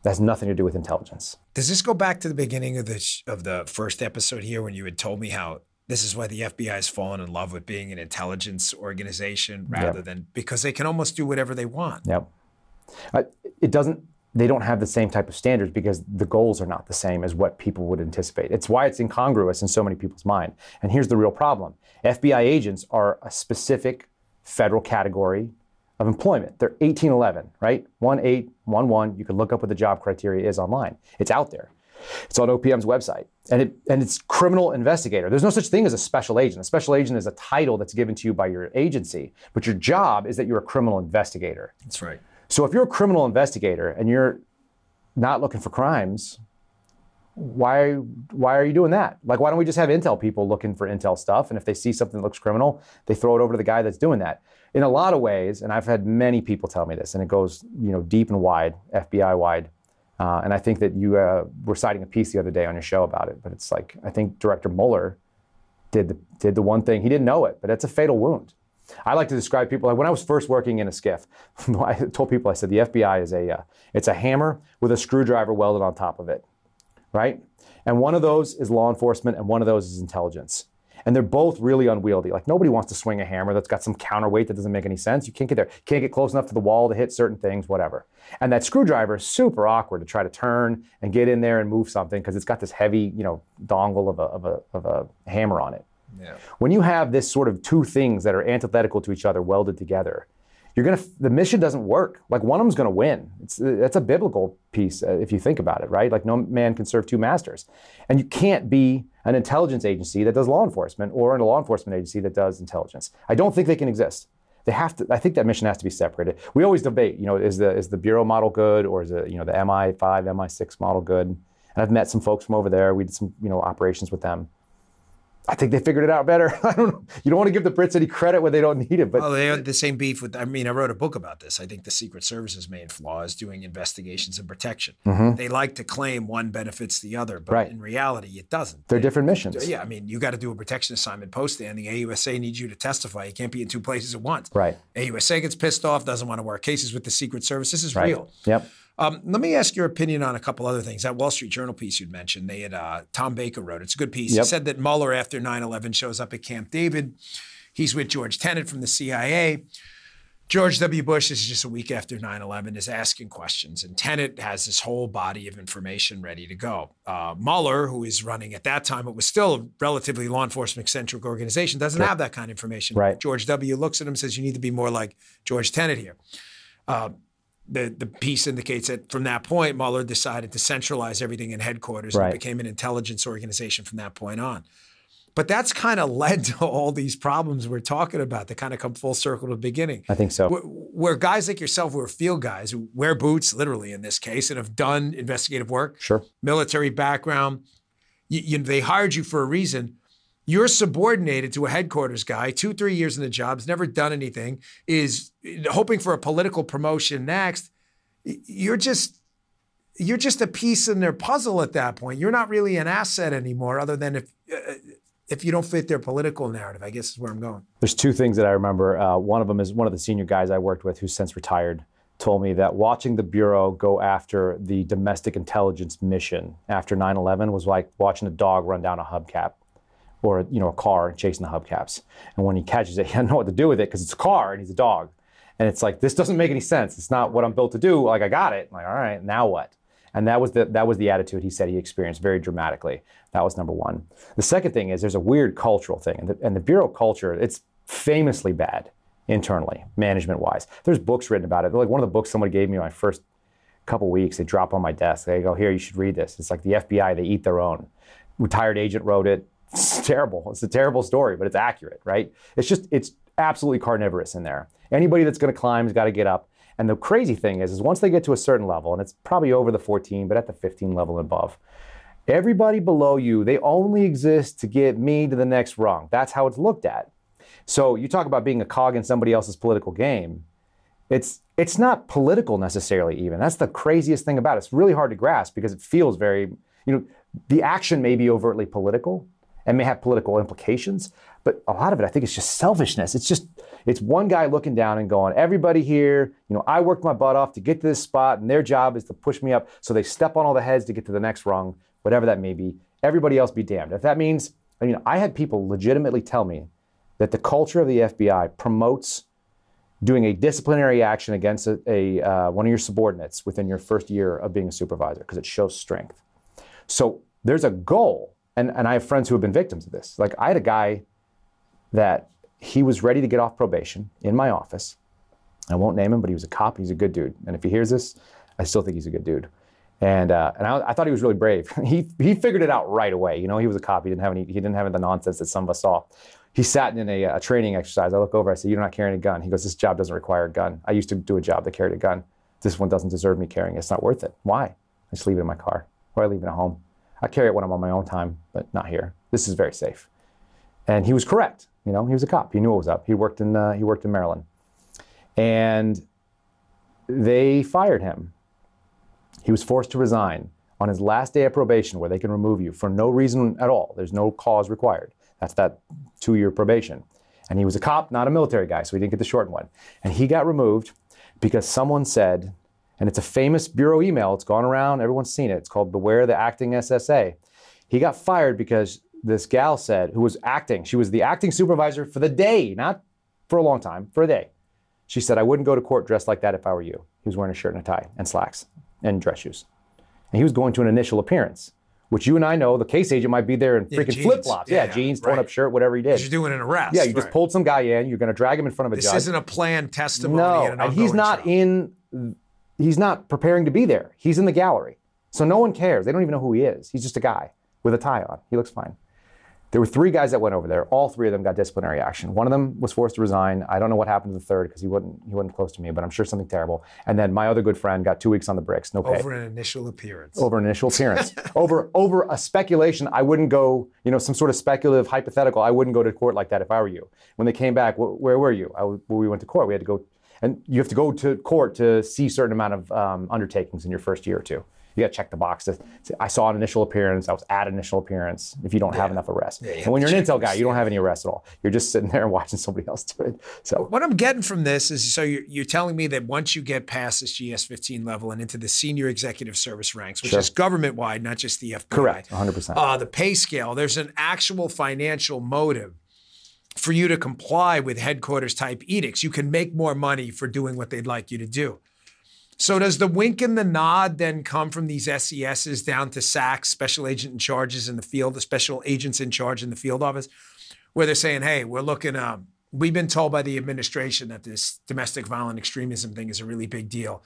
That has nothing to do with intelligence. Does this go back to the beginning of the, sh- of the first episode here when you had told me how this is why the F B I has fallen in love with being an intelligence organization rather yep. than, because they can almost do whatever they want. Yep. Uh, it doesn't, they don't have the same type of standards because the goals are not the same as what people would anticipate. It's why it's incongruous in so many people's mind. And here's the real problem. F B I agents are a specific federal category of employment. They're eighteen eleven, right? one eight one one, you can look up what the job criteria is online. It's out there. It's on O P M's website. And it and it's criminal investigator. There's no such thing as a special agent. A special agent is a title that's given to you by your agency, but your job is that you're a criminal investigator. That's right. So if you're a criminal investigator and you're not looking for crimes, why why are you doing that? Like, why don't we just have intel people looking for intel stuff? And if they see something that looks criminal, they throw it over to the guy that's doing that. In a lot of ways, and I've had many people tell me this, and it goes, you know, deep and wide, F B I wide. Uh, and I think that you uh, were citing a piece the other day on your show about it. But it's like, I think Director Mueller did the, did the one thing. He didn't know it, but it's a fatal wound. I like to describe people, like when I was first working in a skiff, I told people, I said, the F B I is a, uh, it's a hammer with a screwdriver welded on top of it, right? And one of those is law enforcement and one of those is intelligence. And they're both really unwieldy. Like, nobody wants to swing a hammer that's got some counterweight that doesn't make any sense. You can't get there. Can't get close enough to the wall to hit certain things, whatever. And that screwdriver is super awkward to try to turn and get in there and move something because it's got this heavy, you know, dongle of a, of a, of a hammer on it. Yeah. When you have this sort of two things that are antithetical to each other welded together, you're gonna the mission doesn't work. Like, one of them's gonna win. It's that's a biblical piece uh, if you think about it, right? Like, no man can serve two masters, and you can't be an intelligence agency that does law enforcement or in a law enforcement agency that does intelligence. I don't think they can exist. They have to. I think that mission has to be separated. We always debate, you know, is the is the bureau model good, or is the you know the M I five, M I six model good? And I've met some folks from over there. We did some you know operations with them. I think they figured it out better. I don't know. You don't want to give the Brits any credit when they don't need it. But well, they had the same beef with, I mean, I wrote a book about this. I think the Secret Service's main flaw is doing investigations and protection. Mm-hmm. They like to claim one benefits the other, but right. in reality, it doesn't. They're they, different missions. Yeah, I mean, you got to do a protection assignment post-standing. A U S A needs you to testify. You can't be in two places at once. Right. A U S A gets pissed off, doesn't want to work cases with the Secret Service. This is right. real. Yep. Um, let me ask your opinion on a couple other things. That Wall Street Journal piece you'd mentioned, they had uh, Tom Baker wrote. It's a good piece. Yep. He said that Mueller, after nine eleven, shows up at Camp David. He's with George Tenet from the C I A. George W. Bush, this is just a week after nine eleven, is asking questions. And Tenet has this whole body of information ready to go. Uh, Mueller, who is running at that time, it was still a relatively law enforcement-centric organization, doesn't right. have that kind of information. Right. George W. looks at him and says, you need to be more like George Tenet here. Uh, The, the piece indicates that from that point, Mueller decided to centralize everything in headquarters right. and became an intelligence organization from that point on. But that's kind of led to all these problems we're talking about that kind of come full circle to the beginning. I think so. Where, where guys like yourself, who are field guys, who wear boots, literally in this case, and have done investigative work, sure, military background, you, you, they hired you for a reason. You're subordinated to a headquarters guy, two, three years in the job, has never done anything, is hoping for a political promotion next. You're just, you're just a piece in their puzzle at that point. You're not really an asset anymore, other than if, uh, if you don't fit their political narrative, I guess is where I'm going. There's two things that I remember. Uh, one of them is one of the senior guys I worked with, who's since retired, told me that watching the Bureau go after the domestic intelligence mission after nine eleven was like watching a dog run down a hubcap. Or you know, a car chasing the hubcaps. And when he catches it, he doesn't know what to do with it because it's a car and he's a dog. And it's like, this doesn't make any sense. It's not what I'm built to do. Like, I got it. I'm like, all right, now what? And that was the that was the attitude he said he experienced very dramatically. That was number one. The second thing is there's a weird cultural thing. And the, and the Bureau culture, it's famously bad internally, management-wise. There's books written about it. Like, one of the books somebody gave me my first couple weeks, they drop on my desk. They go, here, you should read this. It's like the F B I, they eat their own. Retired agent wrote it. It's terrible. It's a terrible story, but it's accurate, right? It's just, it's absolutely carnivorous in there. Anybody that's going to climb has got to get up. And the crazy thing is, is once they get to a certain level, and it's probably over the fourteen, but at the fifteen level and above, everybody below you, they only exist to get me to the next rung. That's how it's looked at. So you talk about being a cog in somebody else's political game. It's it's not political necessarily even. That's the craziest thing about it. It's really hard to grasp because it feels very, you know, the action may be overtly political, and may have political implications, but a lot of it, I think, is just selfishness. It's just, it's one guy looking down and going, everybody here, you know, I worked my butt off to get to this spot, and their job is to push me up, so they step on all the heads to get to the next rung, whatever that may be. Everybody else be damned. If that means, I mean, I had people legitimately tell me that the culture of the F B I promotes doing a disciplinary action against a, a uh, one of your subordinates within your first year of being a supervisor, because it shows strength. So there's a goal. And, and I have friends who have been victims of this. Like, I had a guy that he was ready to get off probation in my office. I won't name him, but he was a cop. He's a good dude. And if he hears this, I still think he's a good dude. And uh, and I, I thought he was really brave. he he figured it out right away. You know, he was a cop. He didn't have any. He didn't have the nonsense that some of us saw. He sat in a, a training exercise. I look over. I said, "You're not carrying a gun." He goes, "This job doesn't require a gun. I used to do a job that carried a gun. This one doesn't deserve me carrying it. It's not worth it. Why? I just leave it in my car, or I leave it at home. I carry it when I'm on my own time, but not here. This is very safe." And he was correct. You know, he was a cop. He knew what was up. He worked in uh, he worked in Maryland, and they fired him. He was forced to resign on his last day of probation, where they can remove you for no reason at all. There's no cause required. That's that two-year probation. And he was a cop, not a military guy, so he didn't get the shortened one. And he got removed because someone said. And it's a famous Bureau email. It's gone around. Everyone's seen it. It's called Beware the Acting S S A. He got fired because this gal said, who was acting, she was the acting supervisor for the day, not for a long time, for a day. She said, I wouldn't go to court dressed like that if I were you. He was wearing a shirt and a tie and slacks and dress shoes. And he was going to an initial appearance, which you and I know the case agent might be there in yeah, freaking flip-flops. Yeah, yeah, jeans, torn right. up shirt, whatever he did. You're doing an arrest. Yeah, you right. just pulled some guy in. You're going to drag him in front of a this judge. This isn't a planned testimony. No, in an and he's not trial. in, he's not preparing to be there. He's in the gallery. So no one cares. They don't even know who he is. He's just a guy with a tie on. He looks fine. There were three guys that went over there. All three of them got disciplinary action. One of them was forced to resign. I don't know what happened to the third because he wasn't he wasn't close to me, but I'm sure something terrible. And then my other good friend got two weeks on the bricks, no pay. Over an initial appearance. Over an initial appearance. over over a speculation. I wouldn't go, you know, some sort of speculative hypothetical. I wouldn't go to court like that if I were you. When they came back, wh- where were you? I w- we went to court. We had to go, and you have to go to court to see a certain amount of um, undertakings in your first year or two. You got to check the box. I saw an initial appearance. I was at initial appearance. If you don't yeah. have enough arrests. Yeah, yeah, and when you're an intel guy, you don't have any arrests at all. You're just sitting there and watching somebody else do it. So what I'm getting from this is, so you're, you're telling me that once you get past this G S fifteen level and into the senior executive service ranks, which sure. is government-wide, not just the F B I. Correct, one hundred percent. Uh, the pay scale, there's an actual financial motive for you to comply with headquarters-type edicts. You can make more money for doing what they'd like you to do. So does the wink and the nod then come from these S E Ss down to SACs, special agent in charges in the field, the special agents in charge in the field office, where they're saying, hey, we're looking, um, we've been told by the administration that this domestic violent extremism thing is a really big deal.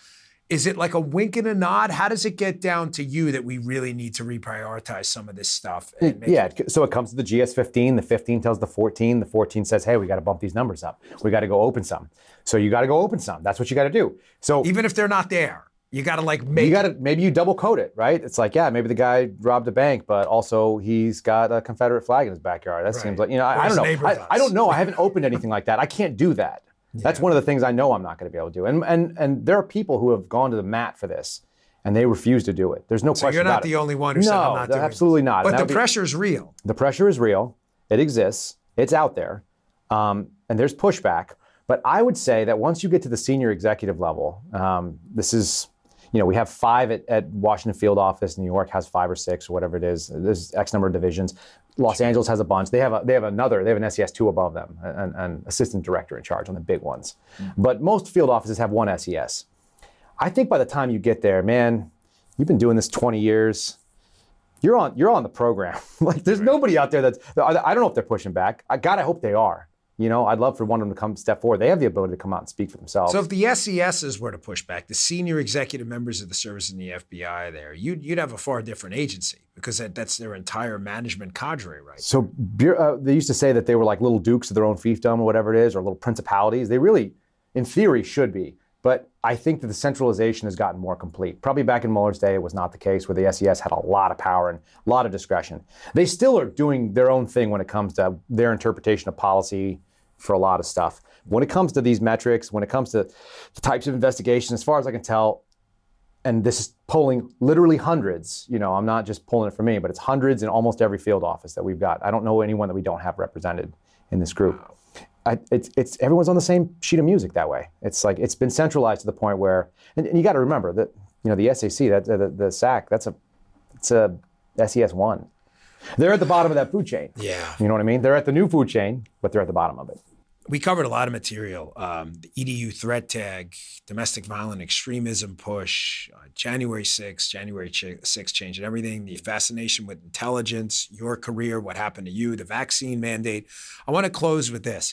Is it like a wink and a nod? How does it get down to you that we really need to reprioritize some of this stuff? And make yeah, it- so it comes to the G S fifteen, the fifteen tells the fourteen, the fourteen says, hey, we got to bump these numbers up. We got to go open some. So you got to go open some. That's what you got to do. So even if they're not there, you got to like make you gotta, it. Maybe you double code it, right? It's like, yeah, maybe the guy robbed a bank, but also he's got a Confederate flag in his backyard. That right. seems like, you know, I, I don't know. I, I don't know. I haven't opened anything like that. I can't do that. Yeah. That's one of the things I know I'm not going to be able to do. And and and there are people who have gone to the mat for this, and they refuse to do it. There's no so question about it. So you're not the only one who no, said I'm not doing it. No, absolutely not. But the pressure is real. The pressure is real. It exists. It's out there. Um, and there's pushback. But I would say that once you get to the senior executive level, um, this is, you know, we have five at, at Washington Field Office. New York has five or six or whatever it is. There's X number of divisions. Los Angeles has a bunch. They have a, they have another. They have an S E S two above them, an, an assistant director in charge on the big ones. Mm-hmm. But most field offices have one S E S. I think by the time you get there, man, you've been doing this twenty years. You're on you're on the program. Like there's right. nobody out there that's. I don't know if they're pushing back. I God, I hope they are. You know, I'd love for one of them to come step forward. They have the ability to come out and speak for themselves. So if the S E Ss were to push back, the senior executive members of the service and the F B I there, you'd, you'd have a far different agency because that, that's their entire management cadre, right? So uh, they used to say that they were like little dukes of their own fiefdom or whatever it is, or little principalities. They really, in theory, should be. But I think that the centralization has gotten more complete. Probably back in Mueller's day, it was not the case, where the S E S had a lot of power and a lot of discretion. They still are doing their own thing when it comes to their interpretation of policy for a lot of stuff. When it comes to these metrics, when it comes to the types of investigation, as far as I can tell, and this is polling literally hundreds, you know, I'm not just pulling it for me, but it's hundreds in almost every field office that we've got. I don't know anyone that we don't have represented in this group. Wow. I, it's, it's everyone's on the same sheet of music that way. It's like it's been centralized to the point where, and, and you got to remember that, you know, the S A C, that the, the S A C, that's a, it's a S E S one. They're at the bottom of that food chain. Yeah, you know what I mean. They're at the new food chain, but they're at the bottom of it. We covered a lot of material: um, the E D U threat tag, domestic violent extremism push, uh, January sixth, January sixth change, and everything. The fascination with intelligence, your career, what happened to you, the vaccine mandate. I want to close with this.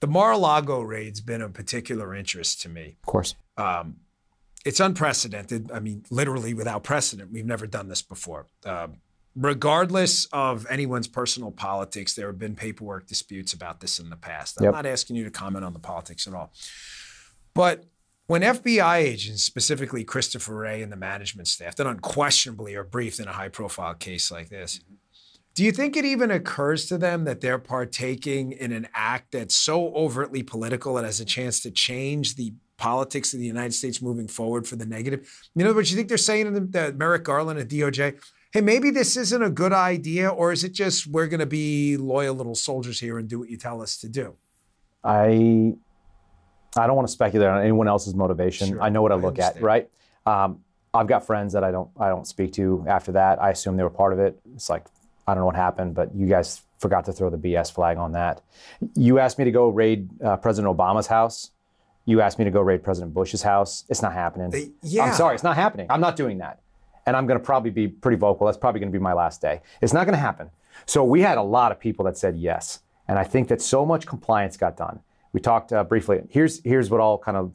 The Mar-a-Lago raid's been of particular interest to me. Of course. Um, it's unprecedented. I mean, literally without precedent. We've never done this before. Um, regardless of anyone's personal politics, there have been paperwork disputes about this in the past. I'm yep. not asking you to comment on the politics at all. But when F B I agents, specifically Christopher Wray and the management staff, that unquestionably are briefed in a high-profile case like this, do you think it even occurs to them that they're partaking in an act that's so overtly political that has a chance to change the politics of the United States moving forward for the negative? In other words, you think they're saying to them, that Merrick Garland at D O J, hey, maybe this isn't a good idea, or is it just we're going to be loyal little soldiers here and do what you tell us to do? I I don't want to speculate on anyone else's motivation. Sure, I know what I, I look understand. at, right? Um, I've got friends that I don't I don't speak to after that. I assume they were part of it. It's like, I don't know what happened, but you guys forgot to throw the B S flag on that. You asked me to go raid uh, President Obama's house. You asked me to go raid President Bush's house. It's not happening. Uh, yeah. I'm sorry, it's not happening. I'm not doing that. And I'm going to probably be pretty vocal. That's probably going to be my last day. It's not going to happen. So we had a lot of people that said yes. And I think that so much compliance got done. We talked uh, briefly. Here's, here's what I'll kind of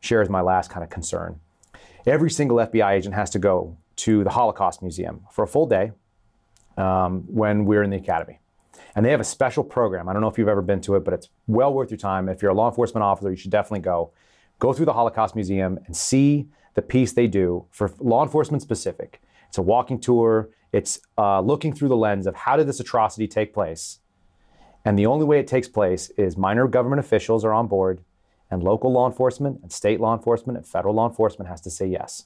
share as my last kind of concern. Every single F B I agent has to go to the Holocaust Museum for a full day um, when we're in the academy. And they have a special program. I don't know if you've ever been to it, but it's well worth your time. If you're a law enforcement officer, you should definitely go. Go through the Holocaust Museum and see the piece they do for law enforcement specific. It's a walking tour. It's uh, looking through the lens of how did this atrocity take place? And the only way it takes place is minor government officials are on board, and local law enforcement and state law enforcement and federal law enforcement has to say yes.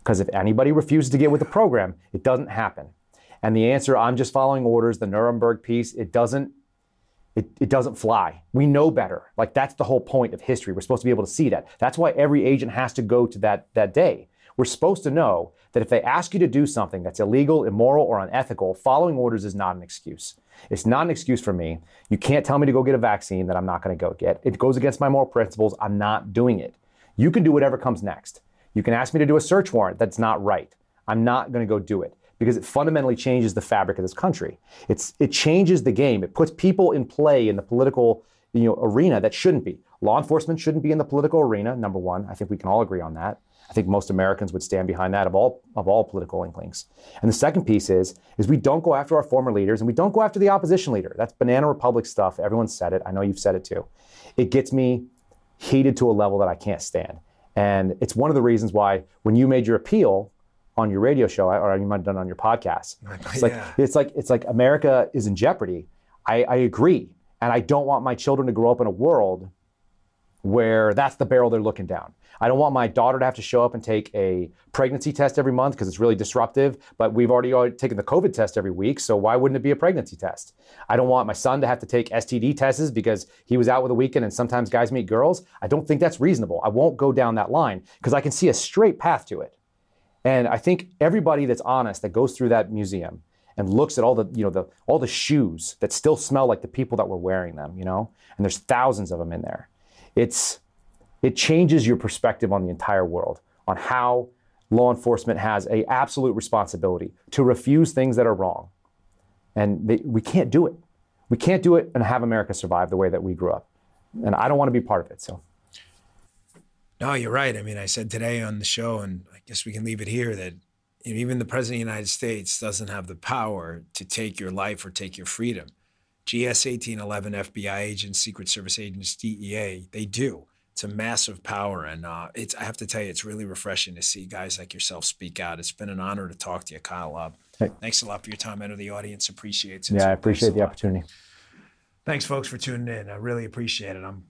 Because if anybody refuses to get with the program, it doesn't happen. And the answer, I'm just following orders, the Nuremberg piece, it doesn't, it, it doesn't fly. We know better. Like, that's the whole point of history. We're supposed to be able to see that. That's why every agent has to go to that, that day. We're supposed to know that if they ask you to do something that's illegal, immoral, or unethical, following orders is not an excuse. It's not an excuse for me. You can't tell me to go get a vaccine that I'm not going to go get. It goes against my moral principles. I'm not doing it. You can do whatever comes next. You can ask me to do a search warrant. That's not right. I'm not going to go do it. Because it fundamentally changes the fabric of this country. It's, it changes the game. It puts people in play in the political, you know, arena that shouldn't be. Law enforcement shouldn't be in the political arena, number one. I think we can all agree on that. I think most Americans would stand behind that of all, of all political inklings. And the second piece is, is we don't go after our former leaders, and we don't go after the opposition leader. That's banana republic stuff. Everyone said it. I know you've said it too. It gets me heated to a level that I can't stand. And it's one of the reasons why when you made your appeal on your radio show, or you might have done it on your podcast. It's like, yeah. it's like it's like America is in jeopardy. I, I agree. And I don't want my children to grow up in a world where that's the barrel they're looking down. I don't want my daughter to have to show up and take a pregnancy test every month because it's really disruptive, but we've already, already taken the COVID test every week, so why wouldn't it be a pregnancy test? I don't want my son to have to take S T D tests because he was out with a weekend and sometimes guys meet girls. I don't think that's reasonable. I won't go down that line because I can see a straight path to it. And I think everybody that's honest that goes through that museum and looks at all the, you know, the all the shoes that still smell like the people that were wearing them, you know, and there's thousands of them in there. It's it changes your perspective on the entire world, on how law enforcement has a absolute responsibility to refuse things that are wrong. And they, we can't do it. We can't do it and have America survive the way that we grew up. And I don't want to be part of it, so. No, you're right. I mean, I said today on the show, and I guess we can leave it here, that you know, even the President of the United States doesn't have the power to take your life or take your freedom. G S eighteen eleven, F B I agents, Secret Service agents, D E A, they do. It's a massive power. And uh, it's, I have to tell you, it's really refreshing to see guys like yourself speak out. It's been an honor to talk to you, Kyle. Uh, hey. Thanks a lot for your time. I know the audience appreciates it. Yeah, I appreciate the opportunity. Thanks, folks, for tuning in. I really appreciate it. I'm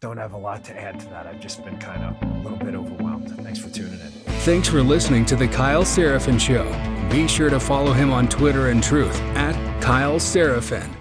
Don't have a lot to add to that. I've just been kind of a little bit overwhelmed. Thanks for tuning in. Thanks for listening to The Kyle Seraphin Show. Be sure to follow him on Twitter and Truth at Kyle Seraphin.